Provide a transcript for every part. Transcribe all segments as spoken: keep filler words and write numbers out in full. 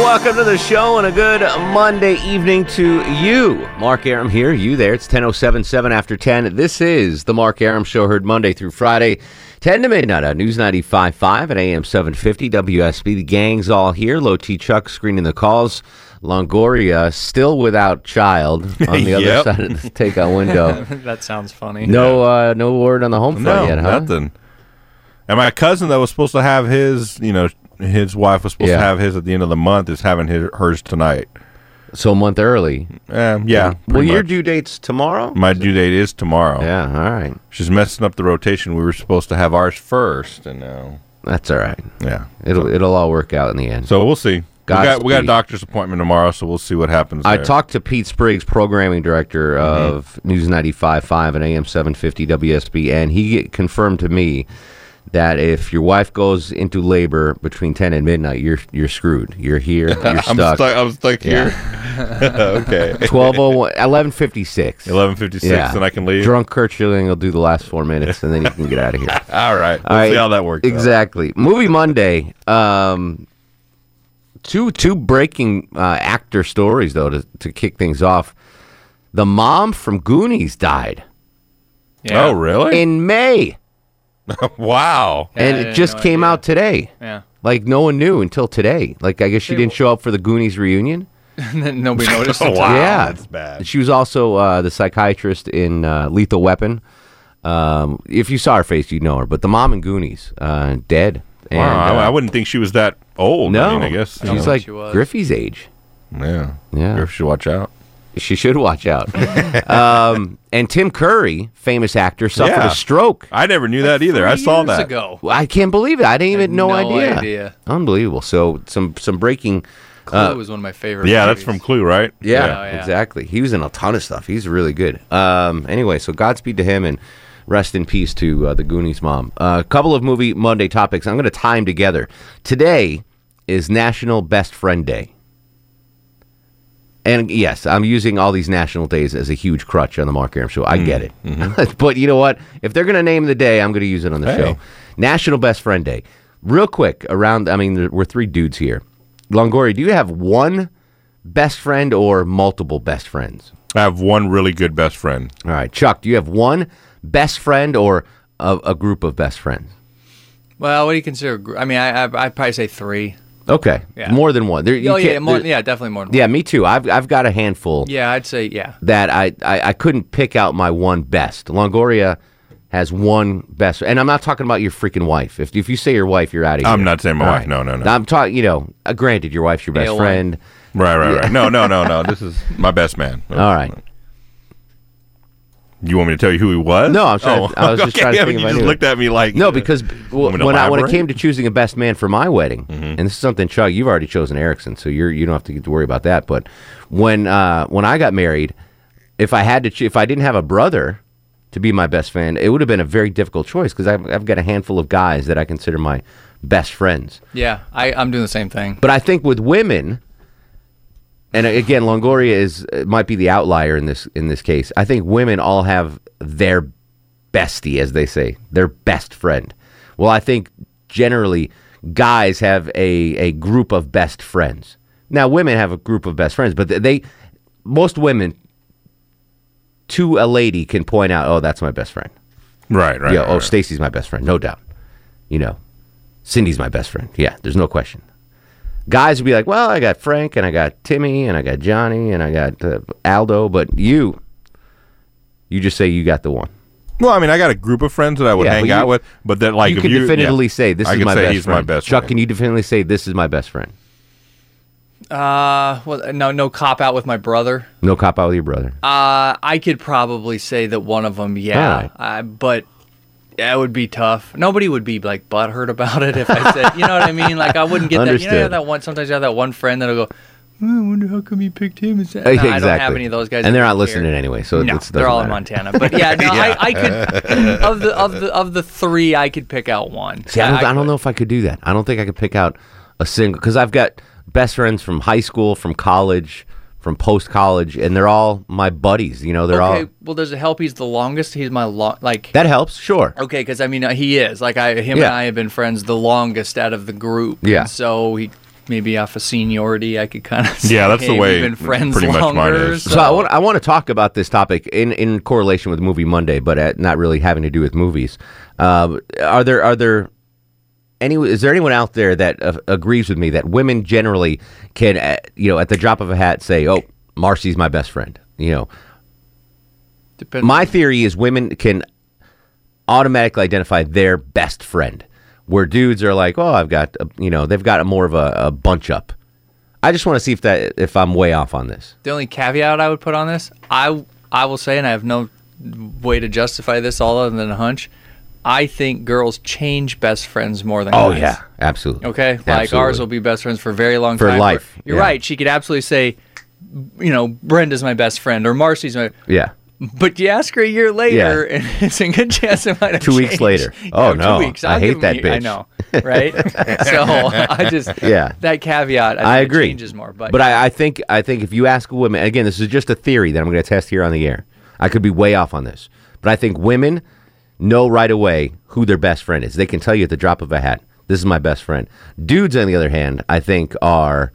Welcome to the show and a good Monday evening to you. Mark Arum here, you there. It's ten oh seven, seven after ten. This is the Mark Arum Show, heard Monday through Friday, ten to midnight on News ninety five five at A M seven fifty W S B. The gang's all here. Low T Chuck screening the calls. Longoria still without child on the yep. other side of the takeout window. That sounds funny. No, uh, no word on the home front no, yet, huh? Nothing. And my cousin that was supposed to have his, you know, his wife was supposed yeah. to have his at the end of the month, is having his, hers tonight. So a month early. Uh, yeah. Well, your due date's tomorrow? My due date is tomorrow. Yeah, all right. She's messing up the rotation. We were supposed to have ours first, and now... That's all right. Yeah. It'll it'll all work out in the end. So we'll see. Gosh, we got we got a doctor's appointment tomorrow, so we'll see what happens there. I talked to Pete Spriggs, programming director of mm-hmm. News ninety five five and A M seven fifty W S B, and he confirmed to me that if your wife goes into labor between ten and midnight, you're you're screwed. You're here. You're stuck. I'm stuck. I'm stuck yeah. here. Okay. Twelve oh one. Eleven fifty six. Eleven fifty six, yeah. and I can leave. Drunk Kurt Schilling will do the last four minutes, and then you can get out of here. All right. All we'll right. see how that works. Exactly. Out. Movie Monday. Um, two two breaking uh, actor stories though to to kick things off. The mom from Goonies died. Yeah. Oh really? In May. Wow. Yeah, and it just no came idea. out today. Yeah. Like, no one knew until today. Like, I guess she didn't show up for the Goonies reunion. And then nobody noticed. Oh, wow. Yeah. That's bad. She was also uh, the psychiatrist in uh, Lethal Weapon. Um, if you saw her face, you'd know her. But the mom in Goonies, uh, dead. And, wow. I, uh, I wouldn't think she was that old. No. I, mean, I guess. She's like she Griffey's age. Yeah. Yeah. Griff should watch out. She should watch out. um, and Tim Curry, famous actor, suffered yeah. a stroke. I never knew like that either. I saw that. Ago. I can't believe it. I didn't I even know no idea. idea. Unbelievable. So some some breaking. Clue uh, was one of my favorite. Yeah, movies. That's from Clue, right? Yeah, yeah. Oh, yeah, exactly. He was in a ton of stuff. He's really good. Um, anyway, so Godspeed to him and rest in peace to uh, the Goonies mom. A uh, couple of Movie Monday topics. I'm going to tie them together. Today is National Best Friend Day. And yes, I'm using all these national days as a huge crutch on the Mark Arum Show. I mm, get it. Mm-hmm. But you know what? If they're going to name the day, I'm going to use it on the hey. show. National Best Friend Day. Real quick, around, I mean, we're three dudes here. Longoria, do you have one best friend or multiple best friends? I have one really good best friend. All right. Chuck, do you have one best friend or a, a group of best friends? Well, what do you consider? I mean, I, I, I'd probably say three. Okay, yeah. More than one. There, you oh yeah, more, yeah, definitely more than yeah, one. Yeah, me too. I've I've got a handful. Yeah, I'd say yeah. That I, I, I couldn't pick out my one best. Longoria has one best, and I'm not talking about your freaking wife. If if you say your wife, you're out of here. I'm not saying my All wife. Right. No, no, no. I'm talking. You know, uh, granted, your wife's your best Nail friend. One. Right, right, yeah. right. No, no, no, no. This is my best man. All right. You want me to tell you who he was? No, I'm sorry. Oh. I was just okay, trying to yeah, think. You just looked at me like no, because well, when I when it came to choosing a best man for my wedding, mm-hmm. and this is something, Chuck, you've already chosen Erickson, so you're you don't have to get to worry about that. But when uh, when I got married, if I had to, cho- if I didn't have a brother to be my best man, it would have been a very difficult choice because I've, I've got a handful of guys that I consider my best friends. Yeah, I, I'm doing the same thing. But I think with women. And again, Longoria is might be the outlier in this in this case. I think women all have their bestie, as they say, their best friend. Well, I think generally guys have a, a group of best friends. Now, women have a group of best friends, but they most women to a lady can point out, oh, that's my best friend. Right, right. Yeah, right, oh, right. Stacy's my best friend, no doubt. You know, Cindy's my best friend. Yeah, there's no question. Guys would be like, well, I got Frank, and I got Timmy, and I got Johnny, and I got uh, Aldo, but you, you just say you got the one. Well, I mean, I got a group of friends that I would yeah, hang you, out with, but that like you if can you, definitively yeah, say this I is my, say best he's my best Chuck, friend. Chuck, can you definitively say this is my best friend? Uh, well, no, no cop out with my brother. No cop out with your brother. Uh, I could probably say that one of them, yeah, right. uh, but. That would be tough. Nobody would be like butthurt about it if I said, you know what I mean? Like I wouldn't get that. You know, you have that one. Sometimes you have that one friend that'll go, oh, I wonder how come you picked him. That? No, exactly. I don't have any of those guys. And they're not listening anyway, so no, it's, they're all matter. In Montana. But yeah, no, yeah. I, I could of the of the of the three, I could pick out one. See, I don't, I, I don't know if I could do that. I don't think I could pick out a single because I've got best friends from high school, from college. From post college, and they're all my buddies. You know, they're okay, all. Okay, well, does it help? He's the longest. He's my long. Like that helps, sure. Okay, because I mean, he is like I. Him yeah. and I have been friends the longest out of the group. Yeah. And so he maybe off of seniority, I could kind of. Yeah, that's hey, the way. We've been friends pretty longer, much mine is. So, so I, want, I want to talk about this topic in, in correlation with Movie Monday, but at, not really having to do with movies. Uh, are there are there any is there anyone out there that uh, agrees with me that women generally can, uh, you know, at the drop of a hat say, oh, Marcy's my best friend, you know. Depends. My theory is women can automatically identify their best friend, where dudes are like, oh, I've got, a, you know, they've got a more of a, a bunch up. I just want to see if that if I'm way off on this. The only caveat I would put on this, I, I will say, and I have no way to justify this all other than a hunch, I think girls change best friends more than guys. Oh, yeah, absolutely. Okay, like absolutely. Ours will be best friends for a very long for time. For life. You're yeah. right. She could absolutely say, you know, Brenda's my best friend or Marcy's my... Yeah. But you ask her a year later, yeah. and it's a good chance it might have Two changed. Weeks later. Oh, you know, no. Two weeks. I hate that you, bitch. I know, right? So I just... Yeah. That caveat, I, think I agree. It changes more. But, but I, I think I think if you ask a woman... Again, this is just a theory that I'm going to test here on the air. I could be way off on this. But I think women... know right away who their best friend is. They can tell you at the drop of a hat, this is my best friend. Dudes, on the other hand, I think are,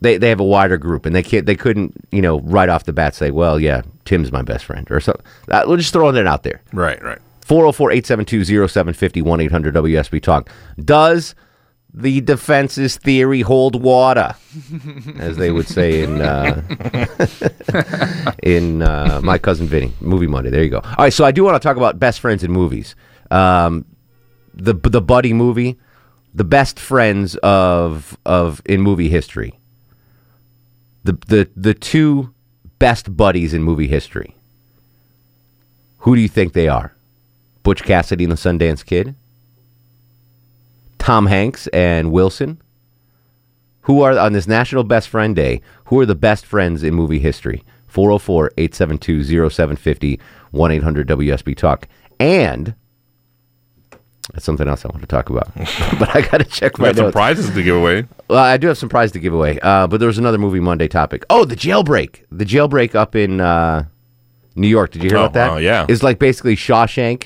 they they have a wider group, and they can't, they couldn't, you know, right off the bat say, well, yeah, Tim's my best friend, or something. We're just throwing it out there. Right, right. four oh four, eight seven two, oh seven five oh, one eight hundred W S B Talk. Does the defense's theory hold water, as they would say in uh, in uh, My Cousin Vinny, Movie Monday. There you go. All right, so I do want to talk about best friends in movies. Um, the the buddy movie, the best friends of of in movie history. The the the two best buddies in movie history. Who do you think they are? Butch Cassidy and the Sundance Kid? Tom Hanks and Wilson, who are on this National Best Friend Day, who are the best friends in movie history? four oh four, eight seven two, oh seven five oh, one eight hundred W S B Talk. And that's something else I want to talk about, but I got to check my notes. We have some prizes to give away. Well, I do have some prizes to give away, uh, but there was another Movie Monday topic. Oh, the jailbreak. The jailbreak up in uh, New York. Did you hear oh, about that? Oh, yeah. It's like basically Shawshank.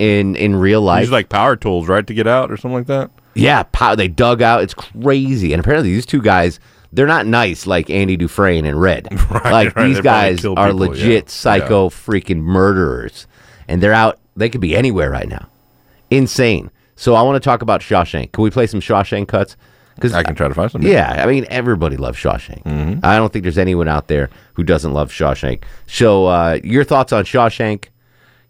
In in real life. These like power tools, right, to get out or something like that? Yeah, pow- they dug out. It's crazy. And apparently these two guys, they're not nice like Andy Dufresne and Red. Right, like right. These they guys are people, legit yeah. psycho yeah. freaking murderers. And they're out. They could be anywhere right now. Insane. So I want to talk about Shawshank. Can we play some Shawshank cuts? Cause I can try to find some. Yeah, I mean, everybody loves Shawshank. Mm-hmm. I don't think there's anyone out there who doesn't love Shawshank. So uh, your thoughts on Shawshank?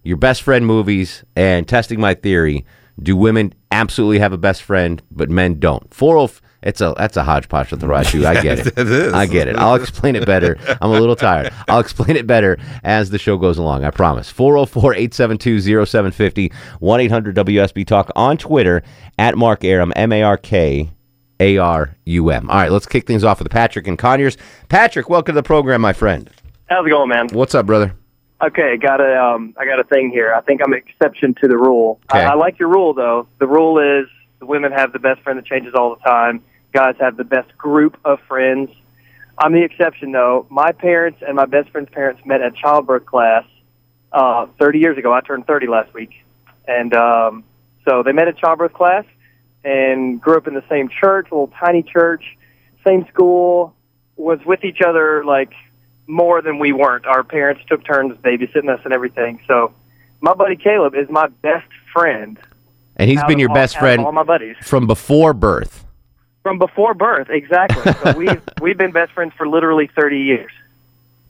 Your best friend movies, and testing my theory, do women absolutely have a best friend, but men don't? four oh four, it's a, that's a hodgepodge of the right shoe. I get it. It is. I get it. I'll explain it better. I'm a little tired. I'll explain it better as the show goes along, I promise. four oh four, eight seven two, oh seven five oh, one eight hundred W S B Talk on Twitter, at Mark Arum, M A R K A R U M. All right, let's kick things off with Patrick and Conyers. Patrick, welcome to the program, my friend. How's it going, man? What's up, brother? Okay, got a, um, I got a thing here. I think I'm an exception to the rule. Okay. I, I like your rule, though. The rule is the women have the best friend that changes all the time. Guys have the best group of friends. I'm the exception, though. My parents and my best friend's parents met at childbirth class uh, thirty years ago. I turned thirty last week. And um, so they met at childbirth class and grew up in the same church, a little tiny church, same school. was with each other, like, more than we weren't. Our parents took turns babysitting us and everything. So my buddy Caleb is my best friend. And he's been your all, best friend all my buddies. From before birth. From before birth, exactly. So we've, we've been best friends for literally thirty years.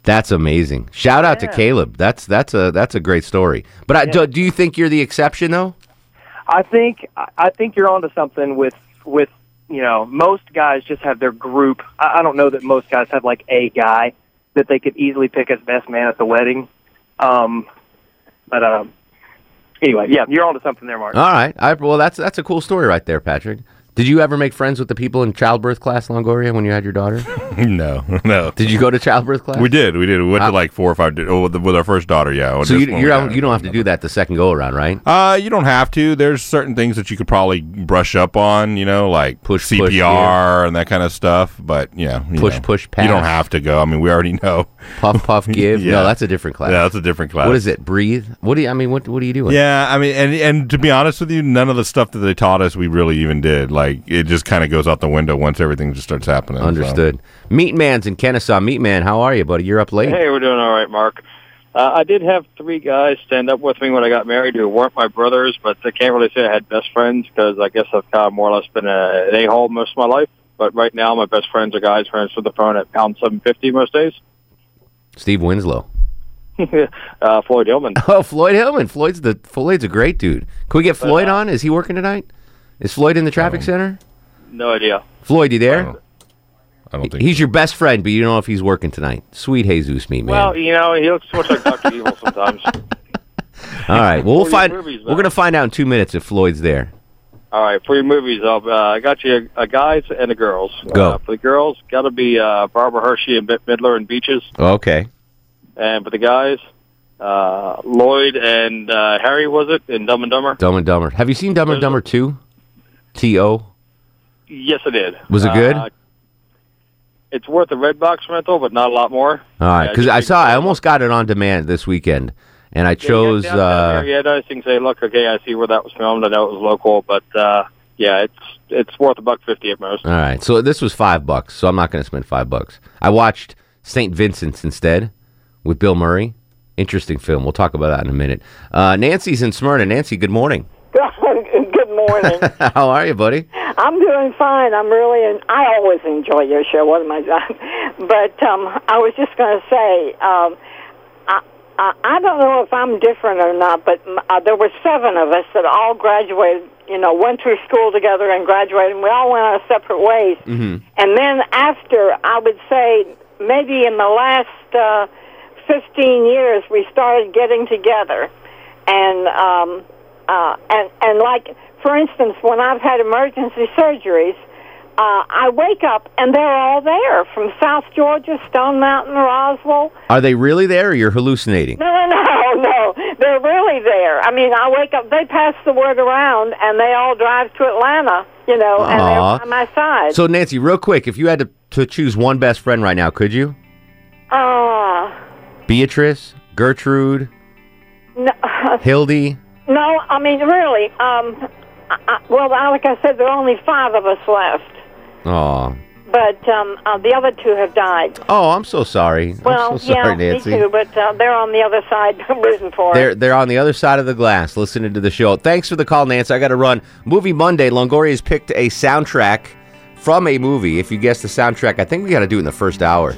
That's amazing. Shout out yeah. to Caleb. That's that's a that's a great story. But I, yeah. do, do you think you're the exception, though? I think I think you're onto something with with you know, most guys just have their group. I, I don't know that most guys have like a guy that they could easily pick as best man at the wedding. Um, but um, anyway, yeah, you're onto something there, Mark. All right. I, well, that's that's a cool story right there, Patrick. Did you ever make friends with the people in childbirth class, Longoria, when you had your daughter? no, no. Did you go to childbirth class? We did, we did. We went uh, to like four or five, oh, with, the, with our first daughter, yeah. So you, you're out, you don't have to do that the second go around, right? Uh, you don't have to. There's certain things that you could probably brush up on, you know, like push, C P R push, yeah. and that kind of stuff, but yeah. You push, know, push, pass. You don't have to go. I mean, we already know. Puff, puff, give. yeah. No, that's a different class. Yeah, that's a different class. What is it? Breathe? What do you, I mean, what, what do you do? Yeah, I mean, and, and to be honest with you, none of the stuff that they taught us, we really even did. Like, Like, it just kind of goes out the window once everything just starts happening. Understood. So. Meatman's in Kennesaw. Meatman, how are you, buddy? You're up late. Hey, we're doing all right, Mark. Uh, I did have three guys stand up with me when I got married who weren't my brothers, but I can't really say I had best friends because I guess I've kind of more or less been a, an a-hole most of my life. But right now, my best friends are guys who answer the phone at pound seven fifty most days. Steve Winslow. uh, Floyd Hillman. Oh, Floyd Hillman. Floyd's the Floyd's a great dude. Can we get Floyd but, uh, on? Is he working tonight? Is Floyd in the traffic um, center? No idea. Floyd, you there? I don't, I don't think he's so. Your best friend, but you don't know if he's working tonight. Sweet Jesus, me man. Well, you know, he looks so much like Doctor Evil sometimes. All right, well, we'll find. Movies, we're gonna find out in two minutes if Floyd's there. All right, for your movies, I'll, uh, I got you a, a guys and a girls. Go uh, for the girls. Got to be uh, Barbara Hershey and Bette Midler and Beaches. Okay. And for the guys, uh, Lloyd and uh, Harry was it in Dumb and Dumber? Dumb and Dumber. Have you seen Dumb and Dumber two? T O Yes, I did. Was it good? Uh, it's worth a red box rental, but not a lot more. All right, because yeah, I saw, I almost got it on demand this weekend, and I chose... Yeah, uh, yeah, I think say, look, okay, I see where that was filmed. I know it was local, but uh, yeah, it's it's worth a buck fifty at most. All right, so this was five bucks, so I'm not going to spend five bucks. I watched Saint Vincent's instead with Bill Murray. Interesting film. We'll talk about that in a minute. Uh, Nancy's in Smyrna. Nancy, good morning. Good morning. How are you, buddy? I'm doing fine. I'm really, in, I always enjoy your show. What am I doing? But um, I was just going to say, um, I, I, I don't know if I'm different or not, but uh, there were seven of us that all graduated, you know, went through school together and graduated, and we all went our separate ways. Mm-hmm. And then after, I would say, maybe in the last uh, fifteen years, we started getting together. And... Um, Uh, and, and like, for instance, when I've had emergency surgeries, uh, I wake up and they're all there from South Georgia, Stone Mountain, Roswell. Are they really there or you're hallucinating? No, no, no. They're really there. I mean, I wake up, they pass the word around and they all drive to Atlanta, you know, Aww. And they're by my side. So, Nancy, real quick, if you had to, to choose one best friend right now, could you? Uh, Beatrice, Gertrude, no, Hildy. No, I mean, really, um, I, I, well, like I said, there are only five of us left. Aw. But um, uh, the other two have died. Oh, I'm so sorry. Well, I'm so sorry, yeah, Nancy. Me too, but uh, they're on the other side rooting for they're, it. They're on the other side of the glass listening to the show. Thanks for the call, Nancy. I got to run. Movie Monday, Longoria's picked a soundtrack from a movie. If you guess the soundtrack, I think we got to do it in the first hour.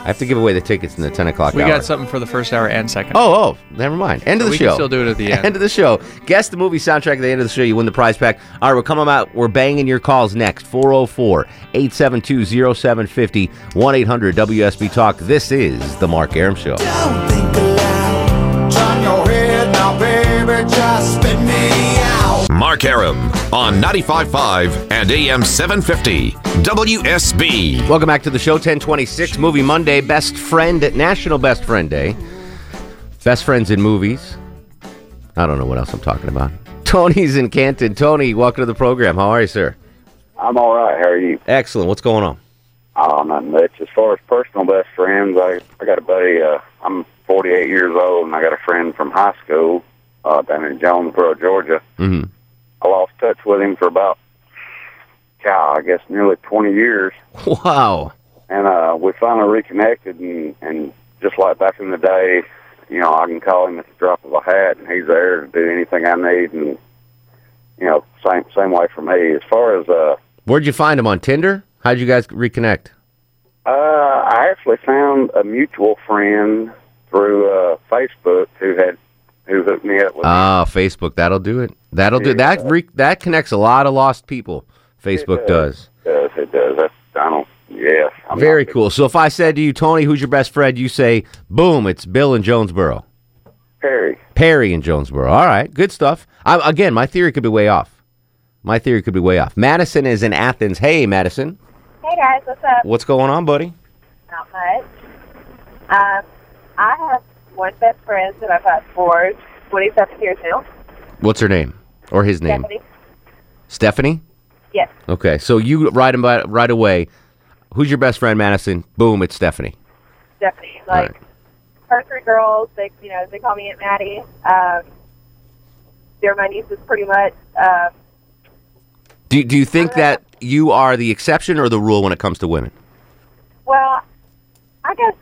I have to give away the tickets in the ten o'clock we hour. We got something for the first hour and second. Oh, oh, never mind. End so of the we show. We can still do it at the end. End of the show. Guess the movie soundtrack at the end of the show. You win the prize pack. All right, we're coming out. We're banging your calls next. four oh four, eight seven two, oh seven five oh, one eight hundred W S B Talk. This is The Mark Arum Show. Don't think aloud. Turn your head now, baby. Just spit me out. Mark Arum on ninety-five point five and A M seven fifty. W S B. Welcome back to the show. ten twenty-six, Movie Monday, Best Friend at National Best Friend Day. Best friends in movies. I don't know what else I'm talking about. Tony's in Canton. Tony, welcome to the program. How are you, sir? I'm all right. How are you? Excellent. What's going on? Oh, nothing much. As far as personal best friends, I, I got a buddy. Uh, I'm forty-eight years old, and I got a friend from high school uh, down in Jonesboro, Georgia. Mm-hmm. I lost touch with him for about... God, I guess nearly twenty years. Wow. And uh, we finally reconnected, and, and just like back in the day, you know, I can call him at the drop of a hat, and he's there to do anything I need, and, you know, same same way for me. As far as... Uh, Where'd you find him, on Tinder? How'd you guys reconnect? Uh, I actually found a mutual friend through uh, Facebook who had who hooked me up with Ah, him. Facebook, that'll do it. That'll yeah, do That uh, re- That connects a lot of lost people, Facebook it does. does. It does, it does. That's, I don't... Yeah. I'm Very cool. So if I said to you, Tony, who's your best friend, you say, boom, it's Bill in Jonesboro. Perry. Perry in Jonesboro. All right, good stuff. I, again, my theory could be way off. My theory could be way off. Madison is in Athens. Hey, Madison. Hey, guys, what's up? What's going on, buddy? Not much. Um, I have one best friend that I've had for twenty-seven years now. What's her name? Or his name? Stephanie. Stephanie? Yes. Okay, so you write him by, right away. Who's your best friend, Madison? Boom, it's Stephanie. Stephanie. Like, right. Her three girls, they, you know, they call me Aunt Maddie. Um, they're my nieces, pretty much. Um, do, do you think that you are the exception or the rule when it comes to women? Well, I guess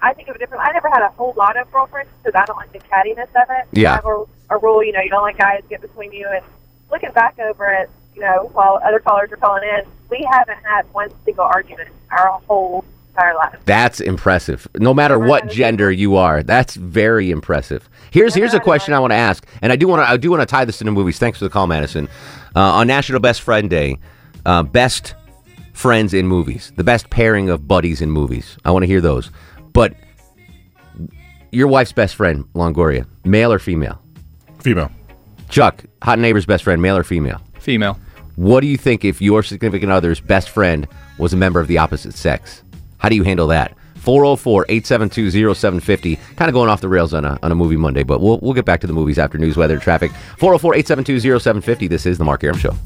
I think of it differently. I never had a whole lot of girlfriends because I don't like the cattiness of it. Yeah. I have a, a rule, you know, you don't let guys get between you. And looking back over it, you know, while other callers are calling in, we haven't had one single argument our whole entire life. That's impressive. No matter what gender you are, that's very impressive. Here's here's a question I want to ask, and I do want to I do want to tie this into movies. Thanks for the call, Madison. Uh, on National Best Friend Day, uh, best friends in movies, the best pairing of buddies in movies. I want to hear those. But your wife's best friend, Longoria, male or female? Female. Chuck, hot neighbor's best friend, male or female? Female. What do you think if your significant other's best friend was a member of the opposite sex? How do you handle that? four oh four, eight seven two, oh seven five oh. Kind of going off the rails on a on a movie Monday, but we'll we'll get back to the movies after news, weather, traffic. four oh four, eight seven two, oh seven five oh. This is the Mark Arum Show.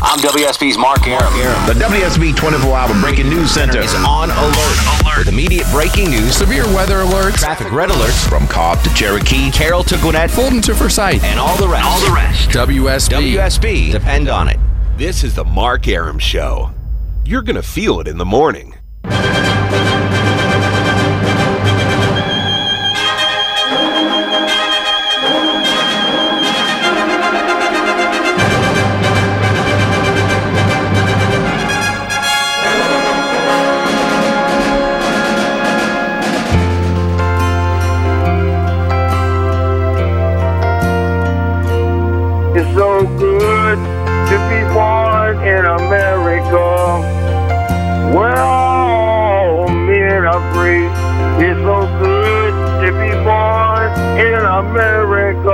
I'm W S B's Mark Arum. The W S B twenty-four hour Breaking News Center is on alert. With immediate breaking news, severe weather alerts, traffic red alerts, from Cobb to Cherokee, Carroll to Gwinnett, Fulton to Forsyth, and all the rest. All the rest. W S B. W S B. Depend on it. This is the Mark Arum Show. You're going to feel it in the morning. So good to be born in America, where all men are free. It's so good to be born in America,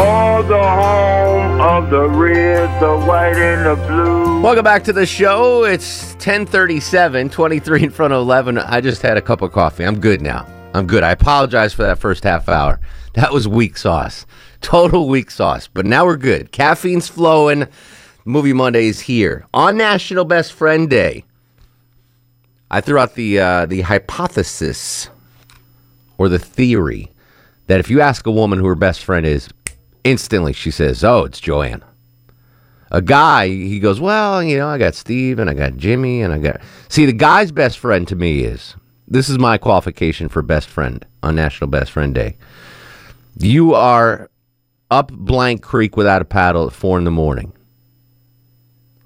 all the home of the red, the white, and the blue. Welcome back to the show. It's ten thirty-seven, twenty-three in front of eleven. I just had a cup of coffee. I'm good now. I'm good. I apologize for that first half hour. That was weak sauce. Total weak sauce, but now we're good. Caffeine's flowing. Movie Monday's here. On National Best Friend Day, I threw out the uh, the hypothesis or the theory that if you ask a woman who her best friend is, instantly she says, oh, it's Joanne. A guy, he goes, well, you know, I got Steve and I got Jimmy and I got... See, the guy's best friend to me is... This is my qualification for best friend on National Best Friend Day. You are... up Blank Creek without a paddle at four in the morning.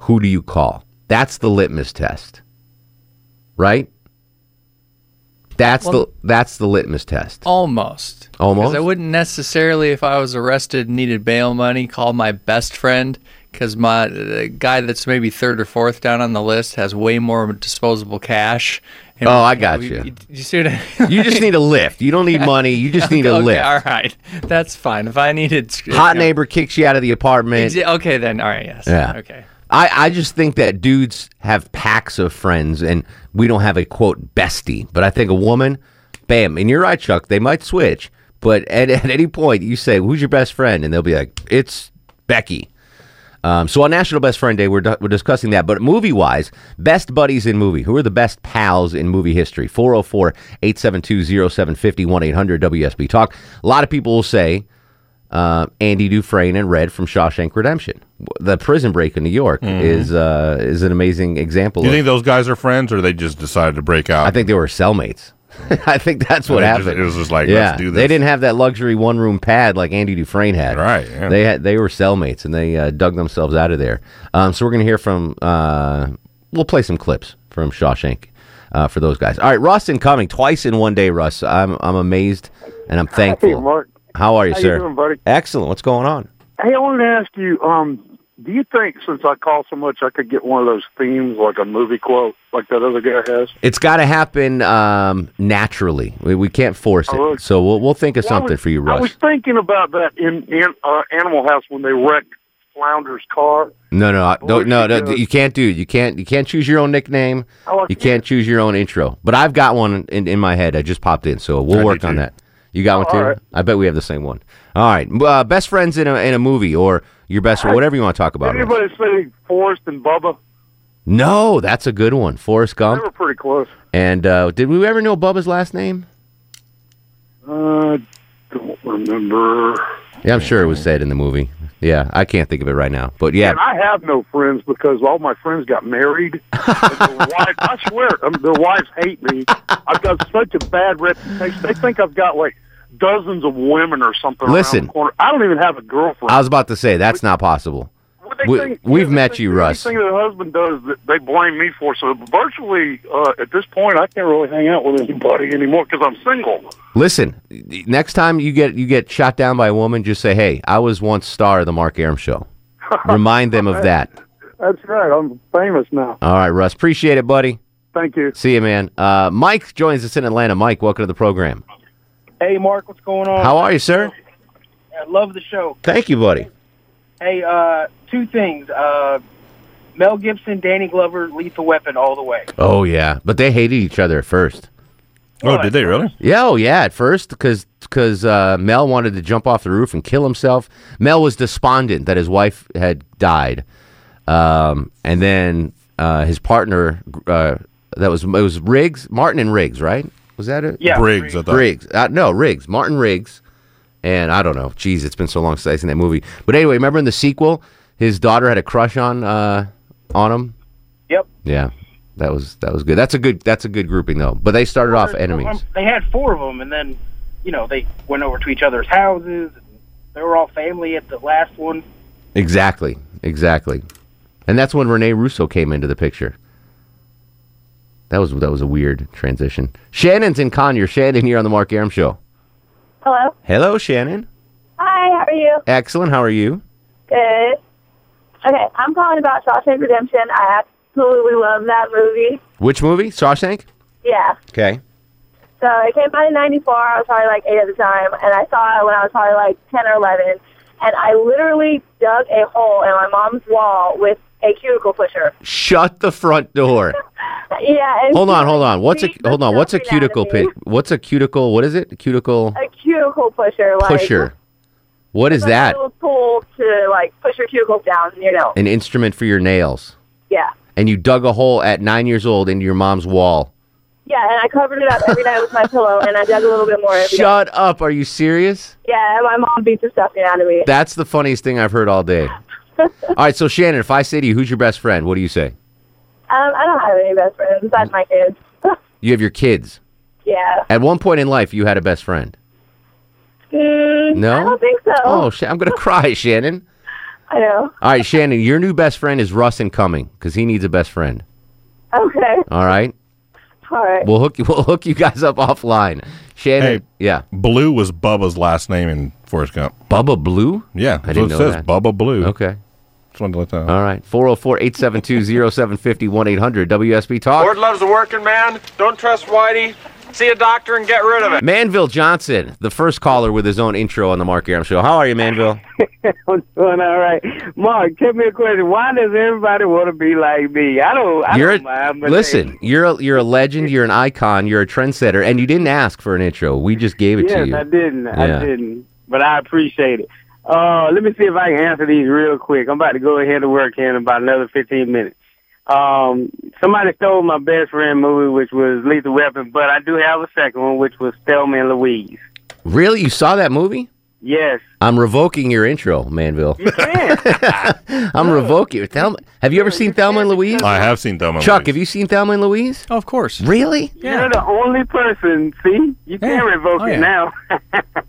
Who do you call? That's the litmus test, right? That's well, the that's the litmus test. Almost. Almost? Because I wouldn't necessarily, if I was arrested and needed bail money, call my best friend, because my the guy that's maybe third or fourth down on the list has way more disposable cash. And oh, we, I got we, you. You, you, see what I mean? You just need a lift. You don't need money. You just need okay, a lift. All right. That's fine. If I needed... Hot you know, neighbor kicks you out of the apartment. Okay, then. All right, yes. Yeah. Okay. I, I just think that dudes have packs of friends, and we don't have a, quote, bestie. But I think a woman, bam. And you're right, Chuck. They might switch. But at, at any point, you say, who's your best friend? And they'll be like, it's Becky. Um, so on National Best Friend Day, we're d- we're discussing that. But movie-wise, best buddies in movie. Who are the best pals in movie history? four oh four, eight seven two, oh seven five oh, one eight hundred W S B Talk. A lot of people will say uh, Andy Dufresne and Red from Shawshank Redemption. The prison break in New York mm. is uh, is an amazing example. Do you of, think those guys are friends, or they just decided to break out? I think they were cellmates. I think that's what happened. Just, it was just like, yeah, let's do this. They didn't have that luxury one-room pad like Andy Dufresne had. Right. Yeah. They had, they were cellmates, and they uh, dug themselves out of there. Um, so we're going to hear from, uh, we'll play some clips from Shawshank uh, for those guys. All right, Russ incoming twice in one day, Russ. I'm I'm amazed, and I'm thankful. Hey, Mark. How are you, How sir? How you doing, buddy? Excellent. What's going on? Hey, I wanted to ask you, um, do you think since I call so much, I could get one of those themes, like a movie quote, like that other guy has? It's got to happen um, naturally. We, we can't force it. Look, so we'll we'll think of well, something was, for you, Russ. I was thinking about that in, in uh, Animal House when they wrecked Flounder's car. No, no, I, no, no, no you can't do. You can't. You can't choose your own nickname. Oh, you can't. can't choose your own intro. But I've got one in, in my head. I just popped in, so we'll I work on you. that. You got oh, one too? Right. I bet we have the same one. All right, uh, best friends in a in a movie or your best friend, whatever you want to talk about. Did anybody say Forrest and Bubba? No, that's a good one. Forrest Gump. They were pretty close. And uh, did we ever know Bubba's last name? I uh, don't remember. Yeah, I'm sure it was said in the movie. Yeah, I can't think of it right now. But yeah, and I have no friends because all my friends got married. And their wives, I swear, their wives hate me. I've got such a bad reputation. They think I've got like dozens of women or something. Listen, around the corner. I don't even have a girlfriend. I was about to say that's we, not possible. We, think, we've met think, you, Russ. Anything that a husband does, that they blame me for. So virtually, uh, at this point, I can't really hang out with anybody anymore because I'm single. Listen, next time you get you get shot down by a woman, just say, "Hey, I was once star of the Mark Arum show." Remind them of that. That's right. I'm famous now. All right, Russ. Appreciate it, buddy. Thank you. See you, man. Uh, Mike joins us in Atlanta. Mike, welcome to the program. Hey, Mark, what's going on? How are you, sir? I love the show. Thank you, buddy. Hey, uh, two things. Uh, Mel Gibson, Danny Glover, Lethal Weapon all the way. Oh, yeah. But they hated each other at first. Oh, did they really? Yeah, oh, yeah, at first, because because uh, Mel wanted to jump off the roof and kill himself. Mel was despondent that his wife had died. Um, and then uh, his partner, uh, that was, it was Riggs, Martin and Riggs, right? Was that it? Yeah, Briggs. I thought. Briggs. Uh, no, Riggs. Martin Riggs, and I don't know. Jeez, it's been so long since I've seen that movie. But anyway, remember in the sequel, his daughter had a crush on uh, on him. Yep. Yeah, that was that was good. That's a good that's a good grouping though. But they started off enemies. They had four of them, and then you know they went over to each other's houses. And they were all family at the last one. Exactly, exactly, and that's when Rene Russo came into the picture. That was that was a weird transition. Shannon's in Conyer. Shannon here on the Mark Arum Show. Hello. Hello, Shannon. Hi, how are you? Excellent. How are you? Good. Okay, I'm calling about Shawshank Redemption. I absolutely love that movie. Which movie? Shawshank? Yeah. Okay. So it came out in ninety-four. I was probably like eight at the time, and I saw it when I was probably like ten or eleven. And I literally dug a hole in my mom's wall with a cuticle pusher. Shut the front door. Yeah. Hold on, hold on. What's a hold on? What's a cuticle pit? What's a cuticle? What is it? A cuticle. A cuticle pusher. Like, pusher. What is that? A little tool to like push your cuticles down in your nails. An instrument for your nails. Yeah. And you dug a hole at nine years old into your mom's wall. Yeah, and I covered it up every night with my pillow, and I dug a little bit more every Shut day. up. Are you serious? Yeah, my mom beat the stuffing out of me. That's the funniest thing I've heard all day. All right, so Shannon, if I say to you, who's your best friend, what do you say? Um, I don't have any best friends besides my kids. You have your kids? Yeah. At one point in life, you had a best friend? Mm, no? I don't think so. Oh, I'm going to cry, Shannon. I know. All right, Shannon, your new best friend is Russ Incoming because he needs a best friend. Okay. All right? All right. We'll hook you, we'll hook you guys up offline. Shannon, hey, yeah. Blue was Bubba's last name in Forrest Gump. Bubba Blue? Yeah. I didn't know that. It says Bubba Blue. Okay. Just wanted to let that out. All right. four oh four, eight seven two, oh seven five oh, one eight hundred W S B Talk. Lord loves a working man. Don't trust Whitey. See a doctor and get rid of it. Manville Johnson, the first caller with his own intro on the Mark Arum Show. How are you, Manville? I'm doing all right. Mark, give me a question. Why does everybody want to be like me? I don't, I don't mind. Listen, you're a, you're a legend. You're an icon. You're a trendsetter. And you didn't ask for an intro. We just gave it yes, to you. Yes, I didn't. Yeah. I didn't. But I appreciate it. Uh, let me see if I can answer these real quick. I'm about to go ahead and work here in about another fifteen minutes. Um, somebody stole my best friend movie, which was Lethal Weapon, but I do have a second one, which was Thelma and Louise. Really? You saw that movie? Yes. I'm revoking your intro, Manville. You can't. I'm no. revoking. Thelma, have you ever no, seen you Thelma and Louise? I have seen Thelma Chuck, and Louise. Chuck, have you seen Thelma and Louise? Oh, of course. Really? Yeah. You're the only person, see? You can't yeah. revoke oh, yeah. it now.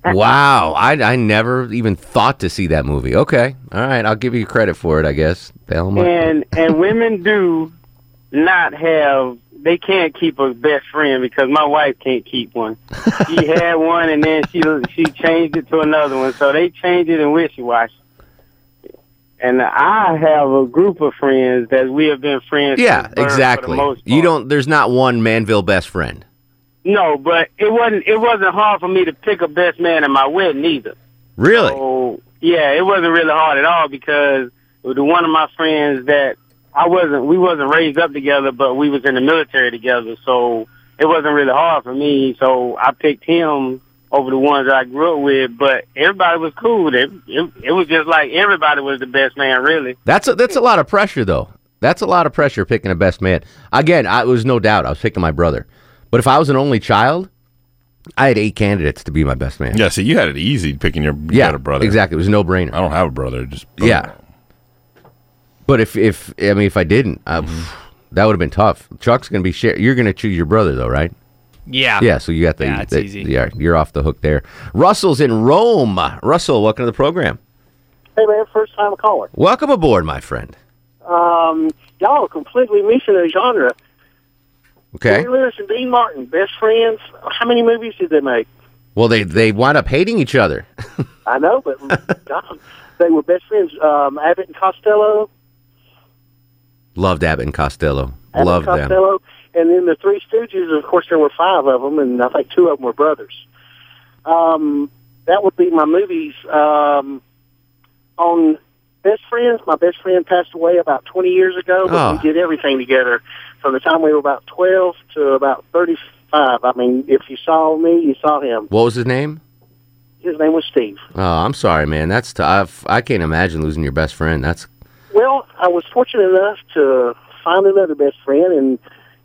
Wow. I, I never even thought to see that movie. Okay. All right. I'll give you credit for it, I guess. Thelma. And, and women do not have... They can't keep a best friend because my wife can't keep one. She had one and then she she changed it to another one. So they change it in wishy-washy. And I have a group of friends that we have been friends. Yeah, exactly. You don't. There's not one Manville best friend. No, but it wasn't. It wasn't hard for me to pick a best man at my wedding either. Really? So, yeah, it wasn't really hard at all because it was one of my friends that. I wasn't, we wasn't raised up together, but we was in the military together, so it wasn't really hard for me, so I picked him over the ones I grew up with, but everybody was cool. It, it, it was just like everybody was the best man, really. That's a, that's a lot of pressure, though. That's a lot of pressure, picking a best man. Again, I, it was no doubt I was picking my brother, but if I was an only child, I had eight candidates to be my best man. Yeah, so you had it easy picking your you yeah, had a brother. Exactly. It was a no-brainer. I don't have a brother. Just yeah. But if, if I mean, if I didn't, I, that would have been tough. Chuck's going to be sharing. You're going to choose your brother, though, right? Yeah. Yeah, so you got the... Yeah, it's the, easy. Yeah, you're off the hook there. Russell's in Rome. Russell, welcome to the program. Hey, man, first time caller. Welcome aboard, my friend. Um, y'all are completely missing a genre. Okay. Jerry Lewis and Dean Martin, best friends. How many movies did they make? Well, they, they wound up hating each other. I know, but God, they were best friends. Um, Abbott and Costello... Loved Abbott and Costello. Abbott Loved and Costello. Them. And then the Three Stooges, of course, there were five of them, and I think two of them were brothers. Um, that would be my movies. Um, on Best Friends, my best friend passed away about twenty years ago, but oh. we did everything together. From the time we were about twelve to about thirty-five. I mean, if you saw me, you saw him. What was his name? His name was Steve. Oh, I'm sorry, man. That's tough. I can't imagine losing your best friend. That's Well, I was fortunate enough to find another best friend, and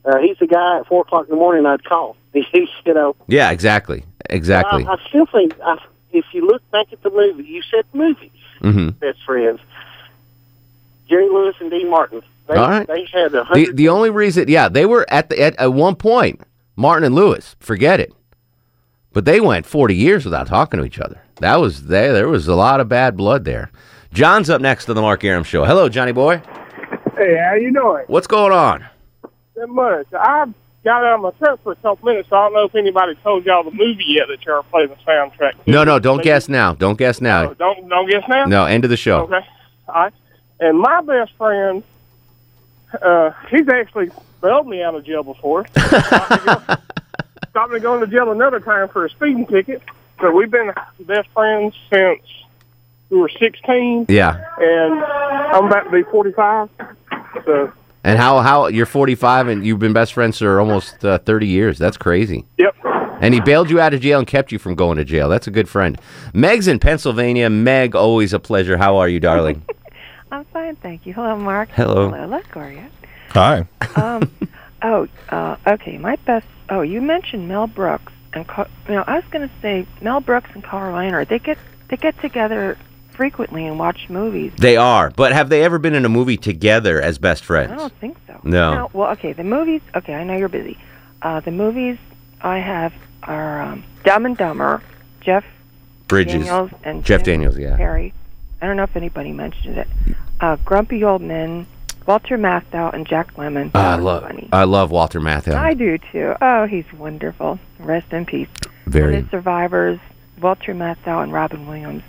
uh, he's the guy at four o'clock in the morning I'd call. you know. Yeah, exactly, exactly. I, I still think I, if you look back at the movie, you said movies, mm-hmm. best friends. Jerry Lewis and Dean Martin. They, All right. They had a hundred. The, the only reason, yeah, they were at the at, at one point Martin and Lewis. Forget it. But they went forty years without talking to each other. That was there. There was a lot of bad blood there. John's up next on the Mark Arum Show. Hello, Johnny boy. Hey, how you doing? What's going on? Not much. I got out of my trip for a couple minutes, so I don't know if anybody told y'all the movie yet that y'all playing the soundtrack. No, no, don't guess now. Don't guess now. No, don't don't guess now? No, end of the show. Okay. All right. And my best friend, uh, he's actually bailed me out of jail before. Stopped me going to jail another time for a speeding ticket. So we've been best friends since... We were sixteen. Yeah. And I'm about to be forty-five. So. And how, how you're forty-five and you've been best friends for almost uh, thirty years. That's crazy. Yep. And he bailed you out of jail and kept you from going to jail. That's a good friend. Meg's in Pennsylvania. Meg, always a pleasure. How are you, darling? I'm fine, thank you. Hello, Mark. Hello. Hello, Lesgoria. Hi. um. Oh, uh, okay. My best... Oh, you mentioned Mel Brooks. and Car- you know, I was going to say Mel Brooks and Carl Reiner, they get they get together... frequently and watch movies. They are, but have they ever been in a movie together as best friends? I don't think so. No. no well, okay, the movies, okay, I know you're busy. Uh, the movies I have are um, Dumb and Dumber, Jeff Bridges, Daniels, and Jeff Tim Daniels, yeah. Harry. I don't know if anybody mentioned it. Uh, Grumpy Old Men, Walter Matthau, and Jack Lemmon. Uh, I, love, I love Walter Matthau. I do too. Oh, he's wonderful. Rest in peace. Very. And his survivors, Walter Matthau and Robin Williams.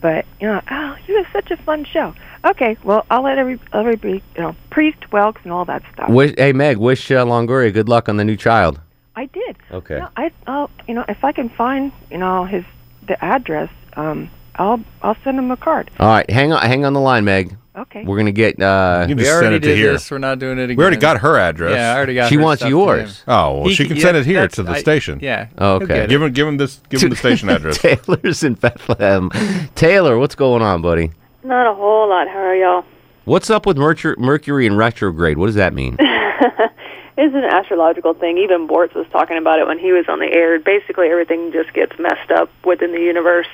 But, you know, oh, you have such a fun show. Okay, well, I'll let every, everybody, you know, Priest, Welks, and all that stuff. Wish, hey, Meg, wish uh, Longoria good luck on the new child. I did. Okay. You know, I, I'll, you know, if I can find, you know, his the address, um, I'll I'll send him a card. All right, hang on, hang on the line, Meg. Okay. We're gonna get. Uh, you can just we already send it to did here. This. We're not doing it again. We already got her address. Yeah, I already got. She her wants yours. Oh, well, he, she can yeah, send it here to the I, station. Yeah. Oh, okay. Give him, give him this. Give him the station address. Taylor's in Bethlehem. Taylor, what's going on, buddy? Not a whole lot. How are y'all? What's up with Mercury, Mercury in retrograde? What does that mean? It's an astrological thing. Even Bortz was talking about it when he was on the air. Basically, everything just gets messed up within the universe.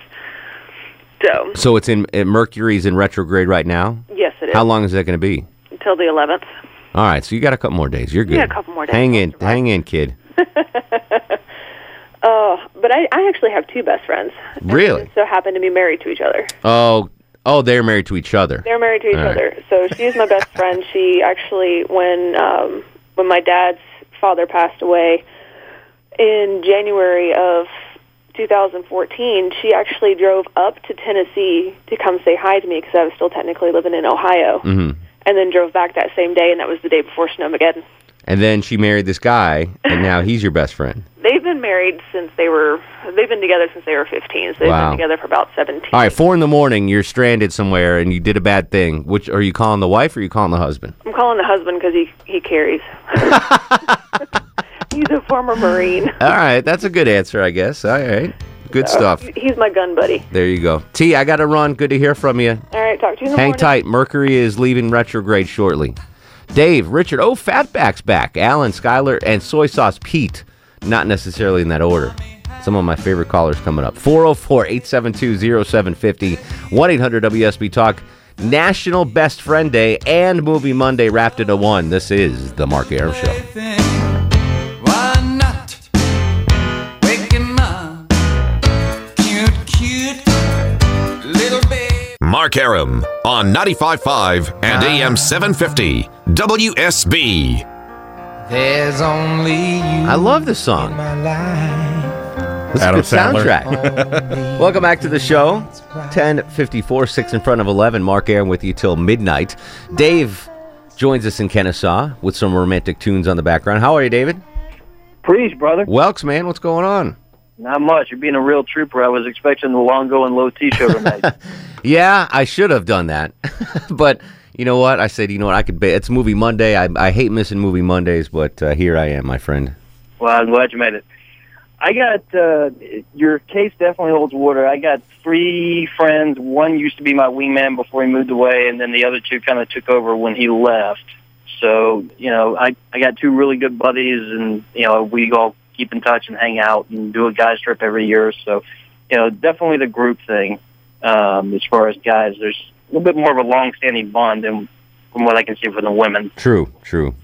So so it's in it, Mercury's in retrograde right now? Yes, it is. How long is that going to be? Until the eleventh. All right, so you got a couple more days. You're good. Yeah, a couple more days. Hang in, right. hang in, kid. Oh, but I, I actually have two best friends. Really? And they so happen to be married to each other. Oh, oh, they're married to each other. They're married to each All other. Right. So she's my best friend. She actually, when um, when my dad's father passed away in January of two thousand fourteen, she actually drove up to Tennessee to come say hi to me because I was still technically living in Ohio, mm-hmm. and then drove back that same day, and that was the day before Snowmageddon. And then she married this guy, and now he's your best friend. They've been married since they were, they've been together since they were fifteen, so they've wow. been together for about seventeen. All right, four in the morning, you're stranded somewhere, and you did a bad thing. Which, are you calling the wife, or are you calling the husband? I'm calling the husband because he, he carries. He's a former Marine. All right, that's a good answer, I guess. All right, good so, stuff. He's my gun buddy. There you go. T, I got to run. Good to hear from you. All right, talk to you in the Hang morning. Tight. Mercury is leaving retrograde shortly. Dave, Richard, oh, Fatback's back. Alan, Skyler, and Soy Sauce Pete. Not necessarily in that order. Some of my favorite callers coming up. four oh four, eight seven two, oh seven five oh. one eight hundred W S B Talk. National Best Friend Day and Movie Monday wrapped into one. This is The Mark Arum Show. Mark Arum on ninety five five and A M seven fifty W S B. There's only you. I love this song. In my life. This Adam is a good Sandler. Soundtrack. Welcome back to the show. Ten fifty four, six in front of eleven. Mark Arum with you till midnight. Dave joins us in Kennesaw with some romantic tunes on the background. How are you, David? Please, brother. Welks, man, what's going on? Not much. You're being a real trooper. I was expecting the Longo and Low T show tonight. Yeah, I should have done that. But you know what? I said, you know what? I could. Be, it's Movie Monday. I, I hate missing Movie Mondays, but uh, here I am, my friend. Well, I'm glad you made it. I got, uh, your case definitely holds water. I got three friends. One used to be my wingman before he moved away, and then the other two kind of took over when he left. So, you know, I, I got two really good buddies, and, you know, we all keep in touch and hang out and do a guys trip every year. So, you know, definitely the group thing. Um, as far as guys, there's a little bit more of a long-standing bond than from what I can see for the women. True, true.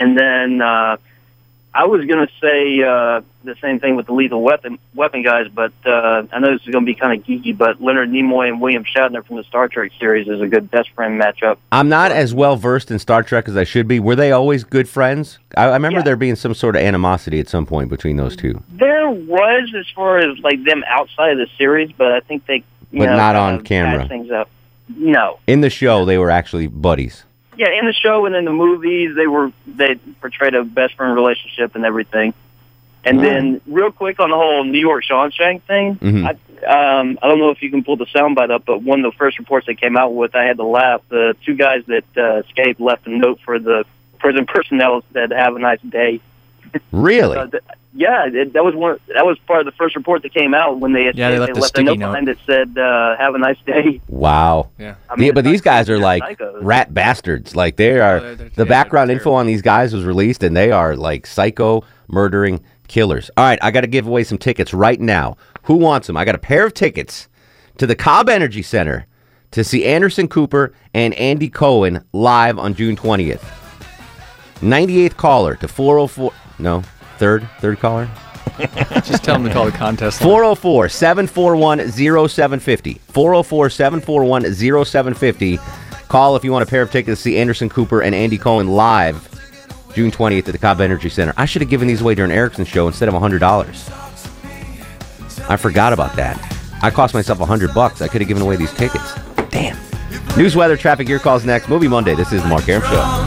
And then uh, I was going to say uh, the same thing with the Lethal Weapon weapon guys, but uh, I know this is going to be kind of geeky, but Leonard Nimoy and William Shatner from the Star Trek series is a good best friend matchup. I'm not as well-versed in Star Trek as I should be. Were they always good friends? I, I remember yeah. there being some sort of animosity at some point between those two. There was as far as like them outside of the series, but I think they... But no, not on uh, camera. Things up. No. In the show, they were actually buddies. Yeah, in the show and in the movies, they were they portrayed a best friend relationship and everything. And wow. then, real quick on the whole New York Shawshank thing, mm-hmm. I, um, I don't know if you can pull the soundbite up, but one of the first reports they came out with, I had to laugh. The two guys that uh, escaped left a note for the prison personnel that said, "Have a nice day." Really? uh, th- yeah, it, that was one. That was part of the first report that came out when they had, yeah they, they left, they left a note behind that said uh, "Have a nice day." Wow. Yeah. I mean, yeah but these guys are like psychos. Rat bastards. Like they are. Oh, they're, they're, the yeah, background info on these guys was released, and they are like psycho murdering killers. All right, I got to give away some tickets right now. Who wants them? I got a pair of tickets to the Cobb Energy Center to see Anderson Cooper and Andy Cohen live on June twentieth. ninety-eighth caller to four oh four. No, third, third caller. Just tell them to call the contest. four oh four, seven four one, oh seven five oh. four oh four, seven four one, oh seven five oh. Call if you want a pair of tickets to see Anderson Cooper and Andy Cohen live June twentieth at the Cobb Energy Center. I should have given these away during Erickson's show instead of one hundred dollars. I forgot about that. I cost myself one hundred bucks. I could have given away these tickets. Damn. News, weather, traffic, your calls next. Movie Monday. This is the Mark Arum Show.